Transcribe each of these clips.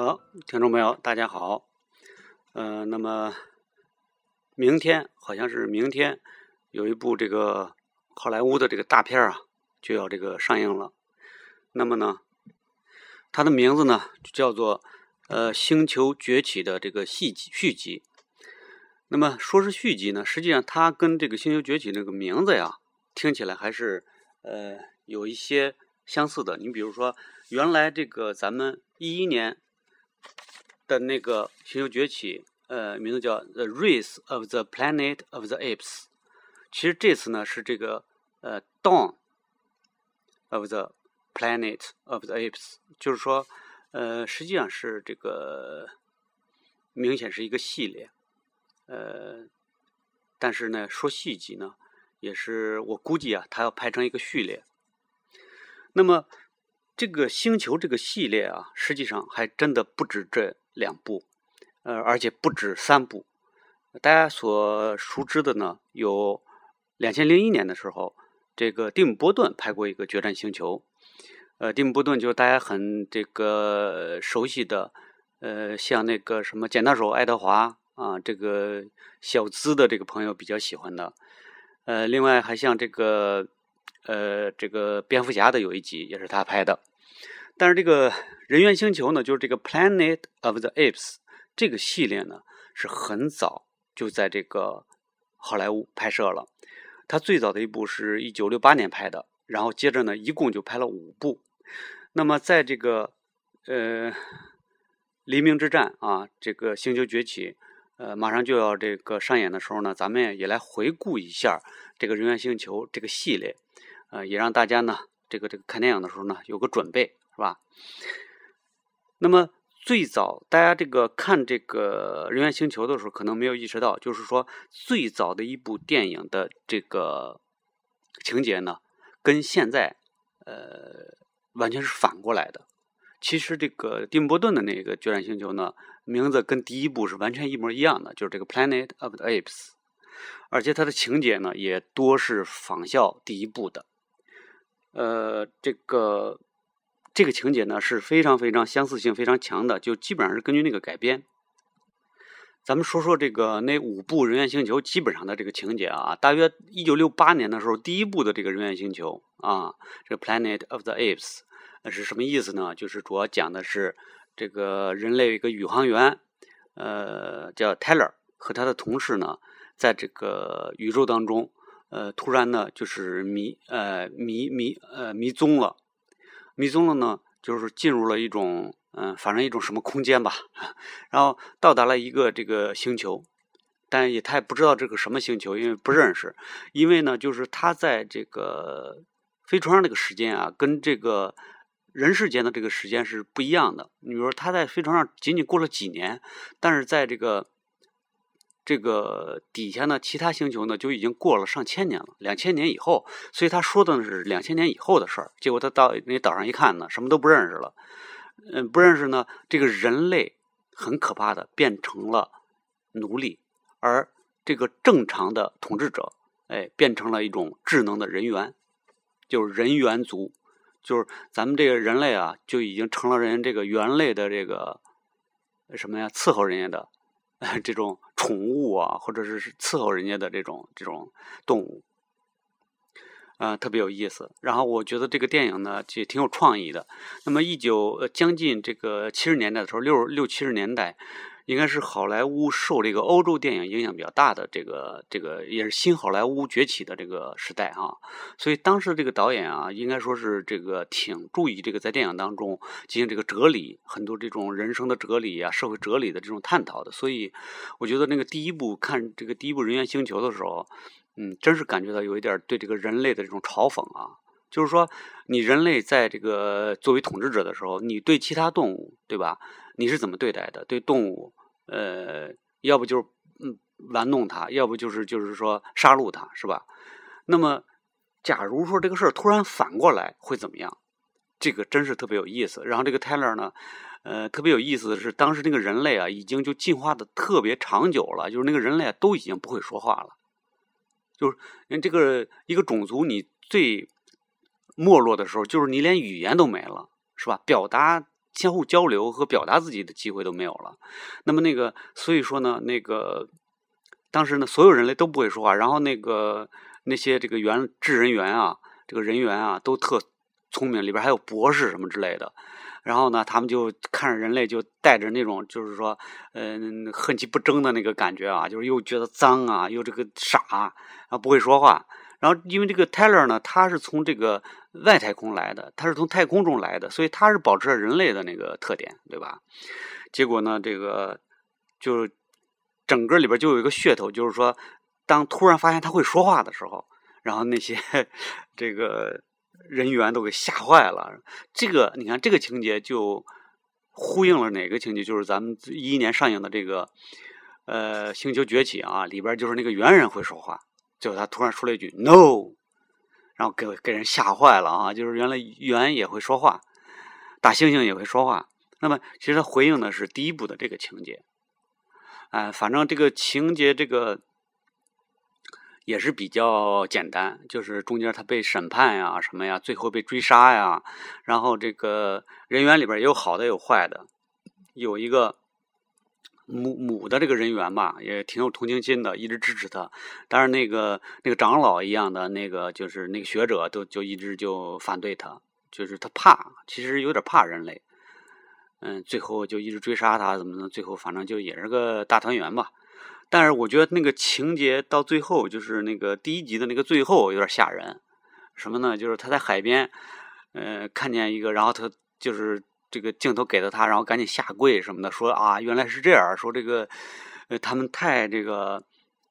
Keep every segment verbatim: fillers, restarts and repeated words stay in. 好，听众朋友，大家好。呃，那么明天好像是明天有一部这个好莱坞的这个大片啊，就要这个上映了。那么呢，它的名字呢就叫做呃《星球崛起》的这个续集。续集。那么说是续集呢，实际上它跟这个《星球崛起》这个名字呀，听起来还是呃有一些相似的。你比如说，原来这个咱们一一年。的那个《星球崛起》，呃，名字叫《The Race of the Planet of the Apes》。其实这次呢是这个呃，《Dawn of the Planet of the Apes》，就是说，呃，实际上是这个明显是一个系列，呃，但是呢，说细集呢，也是我估计啊，它要拍成一个序列。那么，这个星球这个系列啊，实际上还真的不止这。两部，呃，而且不止三部。大家所熟知的呢，有二零零一年的时候，这个蒂姆·波顿拍过一个《决战星球》。呃，蒂姆·波顿就是大家很这个熟悉的，呃，像那个什么《剪刀手爱德华》啊，这个小资的这个朋友比较喜欢的。呃，另外还像这个，呃，这个蝙蝠侠的有一集也是他拍的。但是这个人猿星球呢，就是这个 Planet of the Apes 这个系列呢，是很早就在这个好莱坞拍摄了。它最早的一部是一九六八年拍的，然后接着呢，一共就拍了五部。那么在这个呃黎明之战啊，这个星球崛起，呃马上就要这个上演的时候呢，咱们也来回顾一下这个人猿星球这个系列，呃也让大家呢这个这个看电影的时候呢有个准备。是吧？那么最早大家这个看这个人猿星球的时候，可能没有意识到，就是说最早的一部电影的这个情节呢，跟现在呃完全是反过来的。其实这个蒂姆·波顿的那个《决战星球》呢，名字跟第一部是完全一模一样的，就是这个《Planet of the Apes》，而且它的情节呢也多是仿效第一部的。呃，这个。这个情节呢是非常非常相似性非常强的，就基本上是根据那个改编。咱们说说这个那五部人猿星球基本上的这个情节啊，大约一九六八年的时候，第一部的这个人猿星球啊，这个 Planet of the Apes 是什么意思呢？就是主要讲的是这个人类一个宇航员，呃，叫 Taylor 和他的同事呢，在这个宇宙当中，呃，突然呢就是迷呃迷迷呃迷踪了。迷踪了呢，就是进入了一种，嗯、呃，反正一种什么空间吧，然后到达了一个这个星球，但也他也不知道这个什么星球，因为不认识。因为呢，就是他在这个飞船上这个时间啊，跟这个人世间的这个时间是不一样的。你比如说他在飞船上仅仅过了几年，但是在这个这个底下呢，其他星球呢就已经过了上千年了，两千年以后，所以他说的是两千年以后的事儿。结果他到那岛上一看呢，什么都不认识了，嗯，不认识呢，这个人类很可怕的变成了奴隶，而这个正常的统治者，哎，变成了一种智能的人猿，就是人猿族，就是咱们这个人类啊，就已经成了人这个猿类的这个什么呀，伺候人家的。这种宠物啊，或者是伺候人家的这种这种动物，呃，特别有意思。然后我觉得这个电影呢，也挺有创意的。那么一九、呃、将近这个七十年代的时候，六六七十年代，应该是好莱坞受这个欧洲电影影响比较大的这个这个，也是新好莱坞崛起的这个时代啊。所以当时这个导演啊，应该说是这个挺注意这个在电影当中进行这个哲理，很多这种人生的哲理啊、社会哲理的这种探讨的。所以我觉得那个第一部看这个第一部《人猿星球》的时候，嗯，真是感觉到有一点对这个人类的这种嘲讽啊，就是说你人类在这个作为统治者的时候，你对其他动物，对吧？你是怎么对待的？对动物，呃，要不就是嗯玩弄它，要不就是就是说杀戮它，是吧？那么，假如说这个事儿突然反过来会怎么样？这个真是特别有意思。然后这个 Taylor 呢，呃，特别有意思的是，当时那个人类啊，已经就进化的特别长久了，就是那个人类、啊、都已经不会说话了。就是这个一个种族，你最没落的时候，就是你连语言都没了，是吧？表达相互交流和表达自己的机会都没有了。那么那个，所以说呢，那个当时呢，所有人类都不会说话，然后那个那些这个原智人员啊，这个人员啊，都特聪明，里边还有博士什么之类的。然后呢，他们就看着人类，就带着那种就是说，嗯、呃，恨其不争的那个感觉啊，就是又觉得脏啊，又这个傻啊，不会说话。然后因为这个 Taylor 呢，他是从这个外太空来的，他是从太空中来的，所以他是保持了人类的那个特点，对吧？结果呢，这个就是整个里边就有一个噱头，就是说当突然发现他会说话的时候，然后那些这个人员都给吓坏了。这个你看，这个情节就呼应了哪个情节？就是咱们一一年上映的这个呃《星球崛起》啊，里边就是那个猿人会说话。就他突然说了一句 no， 然后给给人吓坏了啊！就是原来猿也会说话，大猩猩也会说话。那么其实他回应的是第一部的这个情节，哎、呃，反正这个情节这个也是比较简单，就是中间他被审判呀什么呀，最后被追杀呀，然后这个人猿里边也有好的有坏的，有一个。母母的这个人员吧，也挺有同情心的，一直支持他。但是那个那个长老一样的那个，就是那个学者都就一直就反对他，就是他怕，其实有点怕人类。嗯，最后就一直追杀他，怎么呢？最后反正就也是个大团圆吧。但是我觉得那个情节到最后，就是那个第一集的那个最后有点吓人。什么呢？就是他在海边，呃，看见一个，然后他就是。这个镜头给了他，然后赶紧下跪什么的，说啊，原来是这样，说这个，呃，他们太这个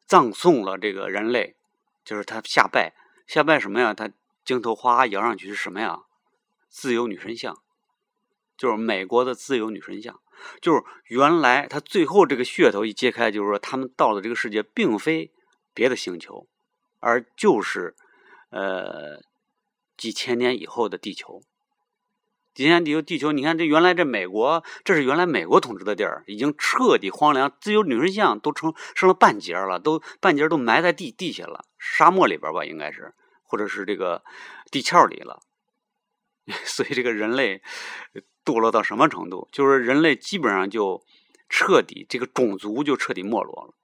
葬送了这个人类，就是他下拜，下拜什么呀？他镜头哗摇上去是什么呀？自由女神像，就是美国的自由女神像，就是原来他最后这个噱头一揭开，就是说他们到了这个世界，并非别的星球，而就是呃几千年以后的地球。今天地球，地球，你看这原来这美国，这是原来美国统治的地儿，已经彻底荒凉，自由女神像都成剩了半截了，都半截都埋在地地下了，沙漠里边吧，应该是，或者是这个地壳里了。所以这个人类堕落到什么程度？就是人类基本上就彻底这个种族就彻底没落了。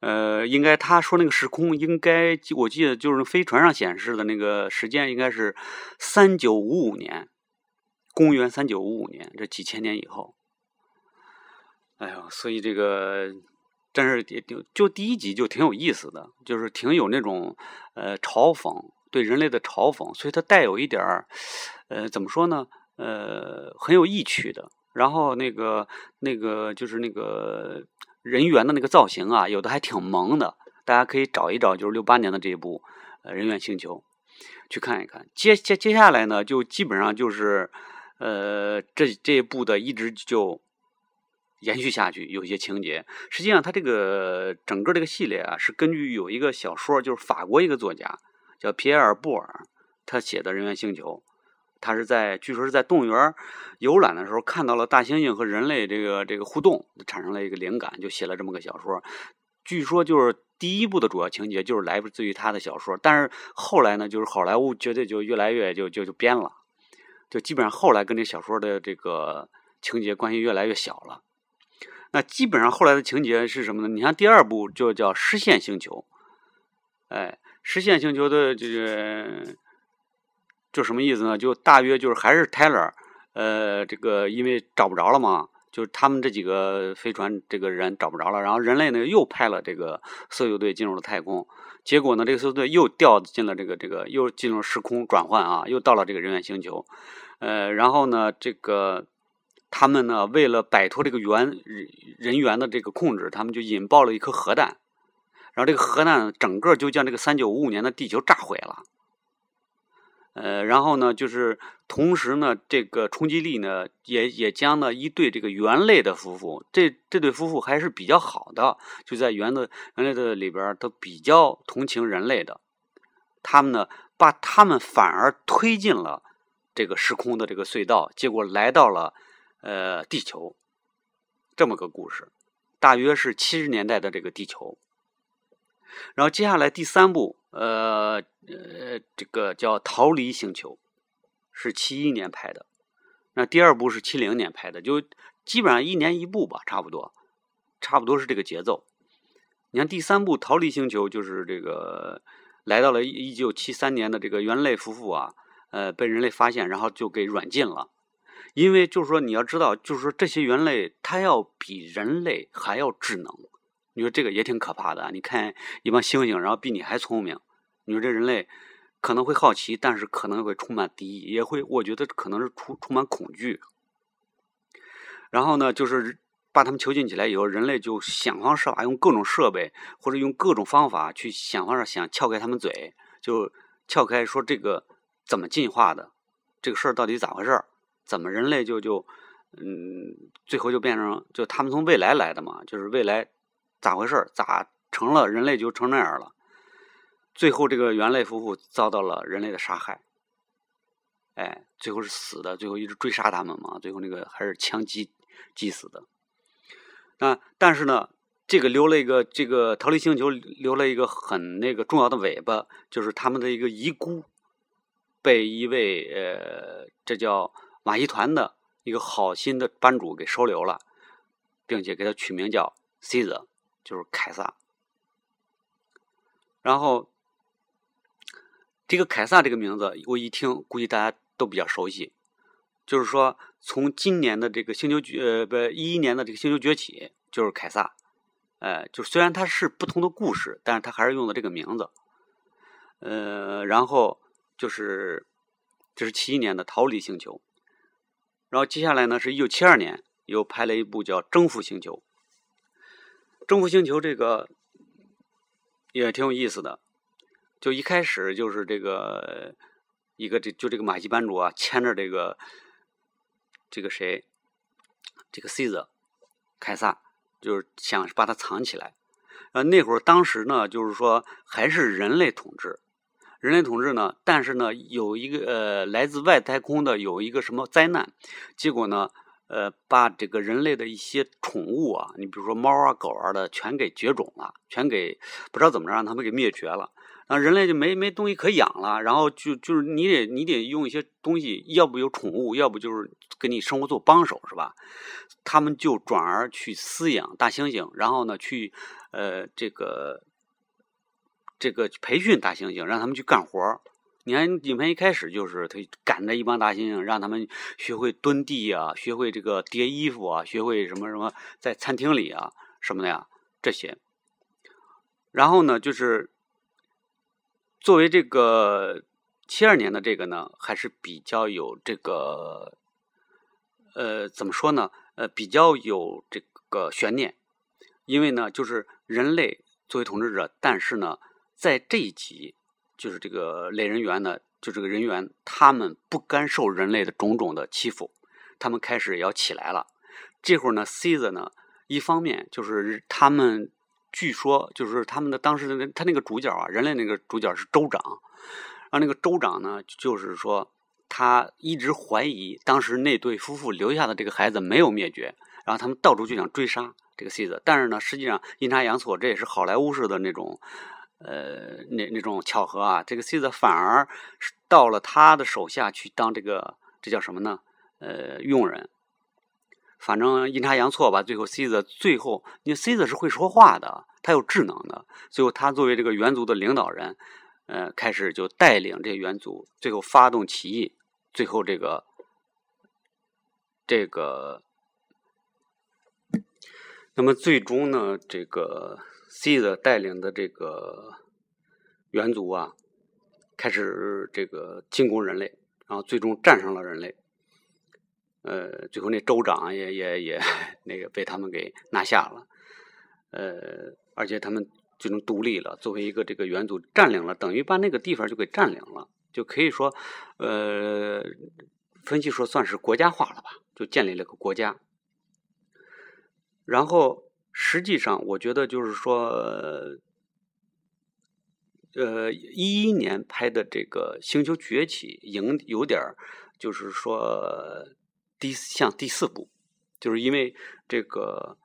呃，应该他说那个时空，应该我记得就是飞船上显示的那个时间，应该是三九五五年，公元三九五五年，这几千年以后。哎呦，所以这个真是就就第一集就挺有意思的，就是挺有那种呃嘲讽，对人类的嘲讽，所以它带有一点儿呃怎么说呢？呃，很有意趣的。然后那个那个就是那个。人猿的那个造型啊，有的还挺萌的，大家可以找一找，就是六八年的这一部呃《人猿星球》去看一看。接接接下来呢，就基本上就是呃这这一部的一直就延续下去，有一些情节。实际上，它这个整个这个系列啊，是根据有一个小说，就是法国一个作家叫皮埃尔·布尔，他写的《人猿星球》。他是在据说是在动物园游览的时候看到了大猩猩和人类这个这个互动，产生了一个灵感，就写了这么个小说。据说就是第一部的主要情节就是来自于他的小说，但是后来呢，就是好莱坞绝对就越来越就就就编了，就基本上后来跟这小说的这个情节关系越来越小了。那基本上后来的情节是什么呢？你看第二部就叫《失陷星球》，哎，《失陷星球》的这个。就什么意思呢？就大约就是还是 Taylor， 呃，这个因为找不着了嘛，就是他们这几个飞船这个人找不着了，然后人类呢又派了这个搜救队进入了太空，结果呢这个搜救队又掉进了这个这个又进入时空转换啊，又到了这个人猿星球，呃，然后呢这个他们呢为了摆脱这个猿人猿的这个控制，他们就引爆了一颗核弹，然后这个核弹整个就将这个三九五五年的地球炸毁了。呃，然后呢，就是同时呢，这个冲击力呢，也也将呢一对这个猿类的夫妇，这这对夫妇还是比较好的，就在猿的人类的里边，都比较同情人类的。他们呢，把他们反而推进了这个时空的这个隧道，结果来到了呃地球，这么个故事，大约是七十年代的这个地球。然后接下来第三部。呃呃，这个叫《逃离星球》，是七一年拍的。那第二部是七零年拍的，就基本上一年一部吧，差不多，差不多是这个节奏。你看第三部《逃离星球》，就是这个来到了一九七三年的这个猿类夫妇啊，呃，被人类发现，然后就给软禁了。因为就是说你要知道，就是说这些猿类它要比人类还要智能，你说这个也挺可怕的啊。你看一帮猩猩，然后比你还聪明，你说这人类可能会好奇，但是可能会充满敌意，也会我觉得可能是充充满恐惧。然后呢，就是把他们囚禁起来以后，人类就想方设法用各种设备或者用各种方法去想方设法想撬开他们嘴，就撬开说这个怎么进化的，这个事儿到底咋回事，怎么人类就就嗯，最后就变成就他们从未来来的嘛，就是未来咋回事，咋成了人类就成那样了。最后这个猿类夫妇遭到了人类的杀害，哎，最后是死的，最后一直追杀他们嘛，最后那个还是枪击击死的。那但是呢，这个留了一个这个逃离星球留了一个很那个重要的尾巴，就是他们的一个遗孤被一位呃，这叫马戏团的一个好心的班主给收留了，并且给他取名叫 Caesar， 就是凯撒。然后这个凯撒这个名字，我一听估计大家都比较熟悉，就是说从今年的这个星球呃不一一年的这个星球崛起就是凯撒，呃，就虽然它是不同的故事，但是它还是用的这个名字。呃，然后就是这、就是七一年的《逃离星球》，然后接下来呢是一九七二年又拍了一部叫《征服星球》。《征服星球》这个也挺有意思的，就一开始就是这个一个这就这个马戏班主啊牵着这个。这个谁，这个 Caesar 凯撒，就是想把它藏起来。呃，那会儿当时呢，就是说还是人类统治，人类统治呢，但是呢，有一个呃来自外太空的有一个什么灾难，结果呢，呃，把这个人类的一些宠物啊，你比如说猫啊、狗啊的，全给绝种了，全给不知道怎么着让他们给灭绝了。然后人类就没没东西可养了，然后就就是你得你得用一些东西，要不有宠物，要不就是给你生活做帮手，是吧？他们就转而去饲养大猩猩，然后呢去呃这个这个培训大猩猩，让他们去干活。你看影片一开始就是他赶着一帮大猩猩，让他们学会蹲地啊，学会这个叠衣服啊，学会什么什么在餐厅里啊什么的呀这些。然后呢就是。作为这个七二年的这个呢，还是比较有这个，呃，怎么说呢？呃，比较有这个悬念，因为呢，就是人类作为统治者，但是呢，在这一集，就是这个类人猿呢，就这个人猿，他们不甘受人类的种种的欺负，他们开始也要起来了。这会儿呢 ，Caesar 呢，一方面就是他们。据说就是他们的当时的他那个主角啊，人类那个主角是州长，然后那个州长呢，就是说他一直怀疑当时那对夫妇留下的这个孩子没有灭绝，然后他们到处就想追杀这个 Caesar， 但是呢，实际上阴差阳错，这也是好莱坞式的那种，呃，那那种巧合啊，这个 Caesar 反而到了他的手下去当这个这叫什么呢？呃，佣人。反正阴差阳错吧，最后 Caesar 最后，因为 Caesar 是会说话的，他有智能的，最后他作为这个猿族的领导人，呃，开始就带领这猿族，最后发动起义，最后这个这个，那么最终呢，这个 Caesar 带领的这个猿族啊，开始这个进攻人类，然后最终战胜了人类。呃，最后那州长也也也那个被他们给拿下了，呃，而且他们最终独立了，作为一个这个元族占领了，等于把那个地方就给占领了，就可以说，呃，分析说算是国家化了吧，就建立了个国家。然后实际上，我觉得就是说，呃，一一年拍的这个《星球崛起》影有点就是说。第像第四部，就是因为这个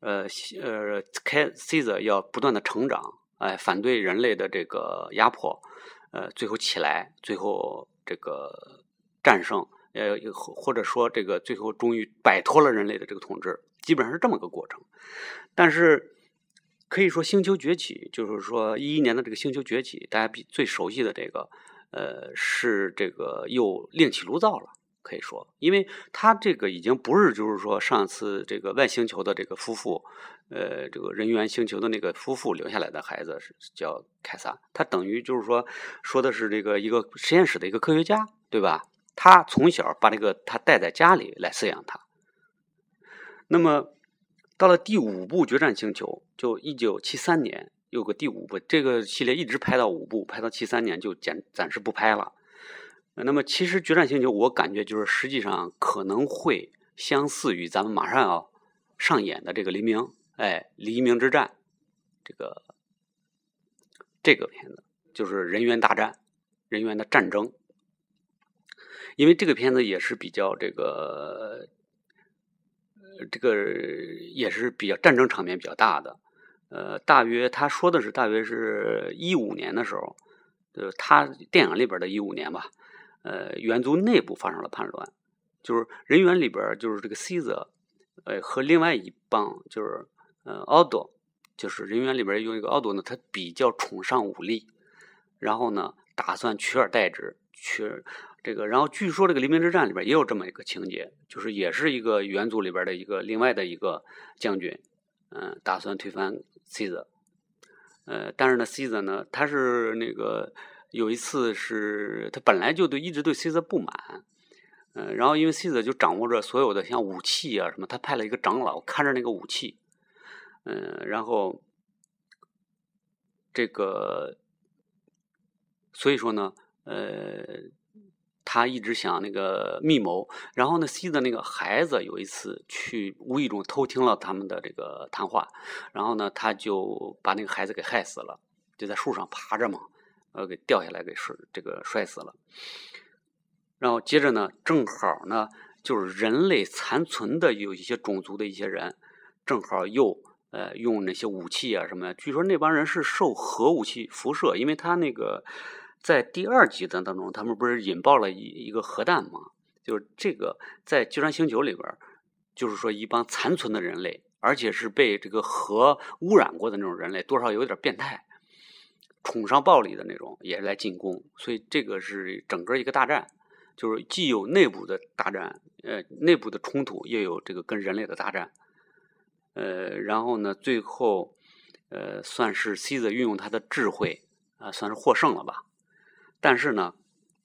呃呃 ，Caesar 要不断的成长，哎，反对人类的这个压迫，呃，最后起来，最后这个战胜，呃，或者说这个最后终于摆脱了人类的这个统治，基本上是这么个过程。但是可以说星球崛起，就是说一一年的这个星球崛起，大家比最熟悉的这个呃是这个又另起炉灶了，可以说，因为他这个已经不是就是说上次这个外星球的这个夫妇，呃，这个人猿星球的那个夫妇留下来的孩子是叫凯撒，他等于就是说说的是这个一个实验室的一个科学家，对吧？他从小把这个他带在家里来饲养他。那么到了第五部《决战星球》，就一九七三年有个第五部，这个系列一直拍到五部，拍到七三年就暂暂时不拍了。那么其实《决战星球》我感觉就是实际上可能会相似于咱们马上要上演的这个《黎明》，哎，《黎明之战》这个这个片子就是人猿大战，人猿的战争。因为这个片子也是比较这个，这个也是比较战争场面比较大的，呃，大约他说的是大约是一五年的时候，就是他电影里边的一五年吧，呃，猿族内部发生了叛乱，就是人猿里边就是这个 Caesar， 呃，和另外一帮就是呃奥多，就是人猿里边用一个奥多呢，他比较崇尚武力，然后呢打算取而代之，取。这个，然后据说这个黎明之战里边也有这么一个情节，就是也是一个元族里边的一个另外的一个将军，嗯、呃，打算推翻 Caesar， 呃，但是呢 ，Caesar 呢，他是那个有一次是他本来就对一直对 Caesar 不满，嗯、呃，然后因为 Caesar 就掌握着所有的像武器啊什么，他派了一个长老看着那个武器，嗯、呃，然后这个，所以说呢，呃。他一直想那个密谋，然后呢西的那个孩子有一次去无意中偷听了他们的这个谈话，然后呢他就把那个孩子给害死了，就在树上爬着嘛，呃给掉下来给这个摔死了。然后接着呢正好呢就是人类残存的有一些种族的一些人正好又呃用那些武器啊什么，据说那帮人是受核武器辐射，因为他那个在第二集的当中，他们不是引爆了一一个核弹吗？就是这个在《决战星球》里边，就是说一帮残存的人类，而且是被这个核污染过的那种人类，多少有点变态，崇尚暴力的那种，也来进攻。所以这个是整个一个大战，就是既有内部的大战，呃，内部的冲突，也有这个跟人类的大战。呃，然后呢，最后，呃，算是 Caesar 运用他的智慧啊、呃，算是获胜了吧。但是呢，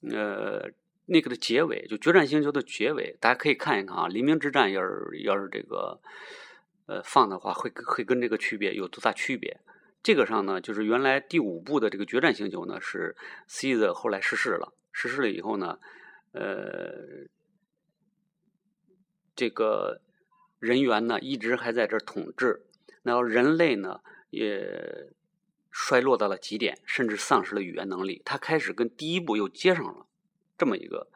呃，那个的结尾，就《决战星球》的结尾，大家可以看一看啊。《黎明之战》要是要是这个，呃，放的话，会会跟这个区别有多大区别？这个上呢，就是原来第五部的这个《决战星球》呢，是 Caesar 后来逝世了，逝世了以后呢，呃，这个人猿呢一直还在这儿统治，然后人类呢也。衰落到了极点，甚至丧失了语言能力，他开始跟第一部又接上了这么一个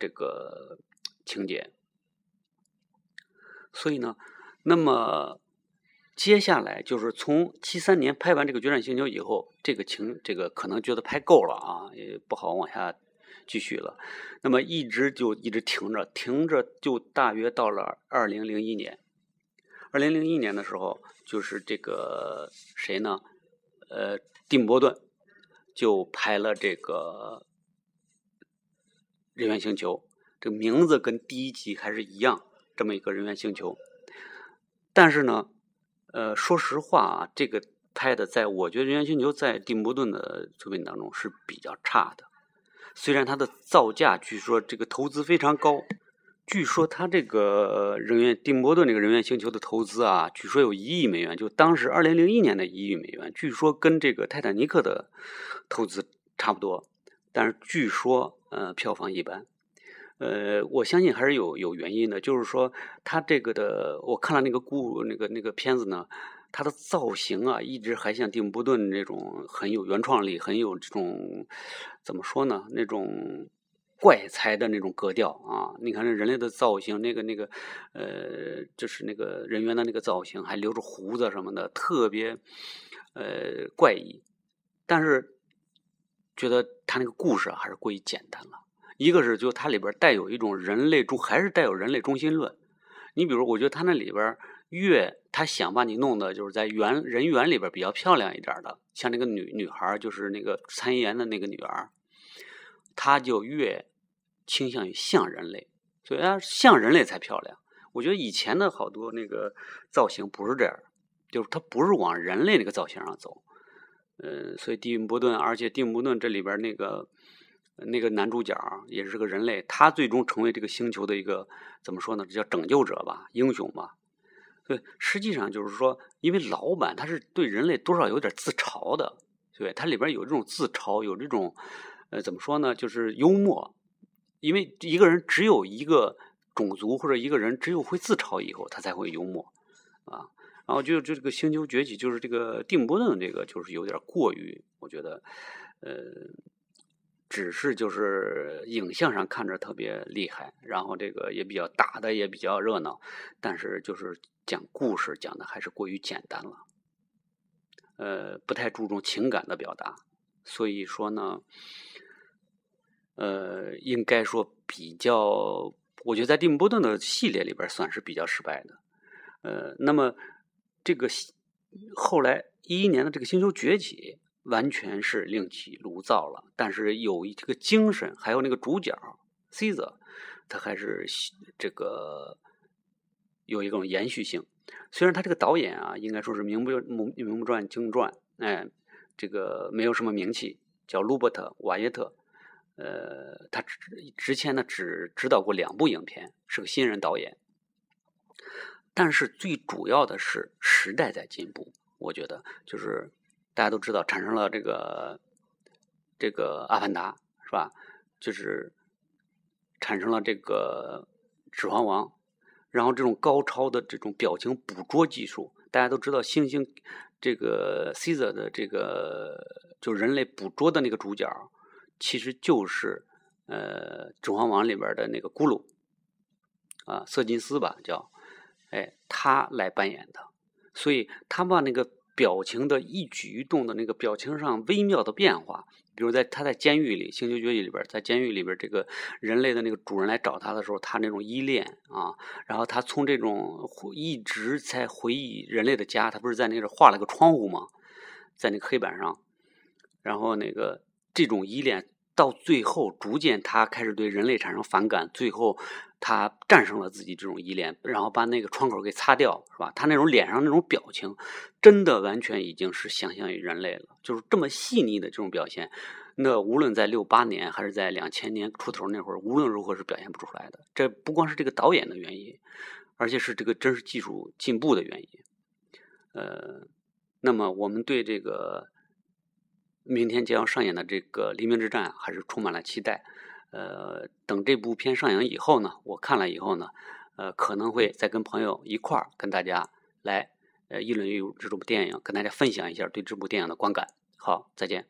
这个情节。所以呢，那么接下来就是从七三年拍完这个《决战星球》以后，这个情这个可能觉得拍够了啊，也不好往下继续了，那么一直就一直停着停着，就大约到了二零零一年。二零零一年的时候，就是这个谁呢，呃，蒂姆·波顿就拍了这个《人猿星球》，这个名字跟第一集还是一样，这么一个《人猿星球》。但是呢，呃，说实话啊，这个拍的在我觉得《人猿星球》在蒂姆·波顿的作品当中是比较差的。虽然它的造价据说这个投资非常高，据说它这个人猿蒂姆·波顿这个人猿星球的投资啊，据说有一亿美元，就当时二零零一年的一亿美元，据说跟这个《泰坦尼克》的投资差不多，但是据说呃票房一般。呃，我相信还是有有原因的，就是说它这个的，我看了那个故那个那个片子呢，它的造型啊，一直还像蒂姆·波顿这种很有原创力，很有这种怎么说呢那种。怪才的那种格调啊，你看人类的造型，那个那个，呃，就是那个人猿的那个造型，还留着胡子什么的，特别呃怪异。但是觉得他那个故事还是过于简单了，一个是就它里边带有一种人类中还是带有人类中心论。你比如我觉得它那里边越他想把你弄的就是在圆人缘里边比较漂亮一点的，像那个女女孩就是那个参议员的那个女儿，她就越倾向于像人类，所以她像人类才漂亮。我觉得以前的好多那个造型不是这样，就是它不是往人类那个造型上走。呃，所以蒂姆伯顿，而且蒂姆伯顿这里边那个那个男主角也是个人类，他最终成为这个星球的一个怎么说呢，叫拯救者吧，英雄吧。对，实际上就是说，因为老板他是对人类多少有点自嘲的，对，他里边有这种自嘲，有这种，呃，怎么说呢，就是幽默。因为一个人只有一个种族或者一个人只有会自嘲以后，他才会幽默，啊。然后就就这个《星球崛起》，就是这个蒂姆·波顿这个就是有点过于，我觉得，呃，只是就是影像上看着特别厉害，然后这个也比较打的也比较热闹，但是就是。讲故事讲的还是过于简单了，呃，不太注重情感的表达，所以说呢，呃，应该说比较，我觉得在蒂姆·波顿的系列里边算是比较失败的，呃，那么这个后来一一年的这个《星球崛起》完全是另起炉灶了，但是有一这个精神，还有那个主角 Caesar， 他还是这个。有一种延续性，虽然他这个导演啊，应该说是名不名不传经传，哎，这个没有什么名气，叫卢伯特·瓦耶特，呃，他之前呢只指导过两部影片，是个新人导演，但是最主要的是时代在进步，我觉得就是大家都知道产生了这个这个《阿凡达》是吧？就是产生了这个《指环王》。然后这种高超的这种表情捕捉技术，大家都知道猩猩这个 Caesar 的这个就人类捕捉的那个主角其实就是呃《指环王》里边的那个咕噜啊，瑟金斯吧叫，哎，他来扮演的，所以他把那个表情的一举一动的那个表情上微妙的变化，比如在他在监狱里，《星球崛起》里边，在监狱里边，这个人类的那个主人来找他的时候，他那种依恋啊，然后他从这种一直在回忆人类的家，他不是在那个画了个窗户吗？在那个黑板上，然后那个这种依恋到最后逐渐他开始对人类产生反感，最后他战胜了自己这种依恋，然后把那个窗口给擦掉，是吧？他那种脸上那种表情真的完全已经是相像于人类了，就是这么细腻的这种表现，那无论在六八年还是在两千年出头那会儿，无论如何是表现不出来的。这不光是这个导演的原因，而且是这个真实技术进步的原因。呃，那么我们对这个明天将要上演的这个《黎明之战》还是充满了期待。呃，等这部片上映以后呢，我看了以后呢，呃，可能会再跟朋友一块儿跟大家来呃议论一这部电影，跟大家分享一下对这部电影的观感。好，再见。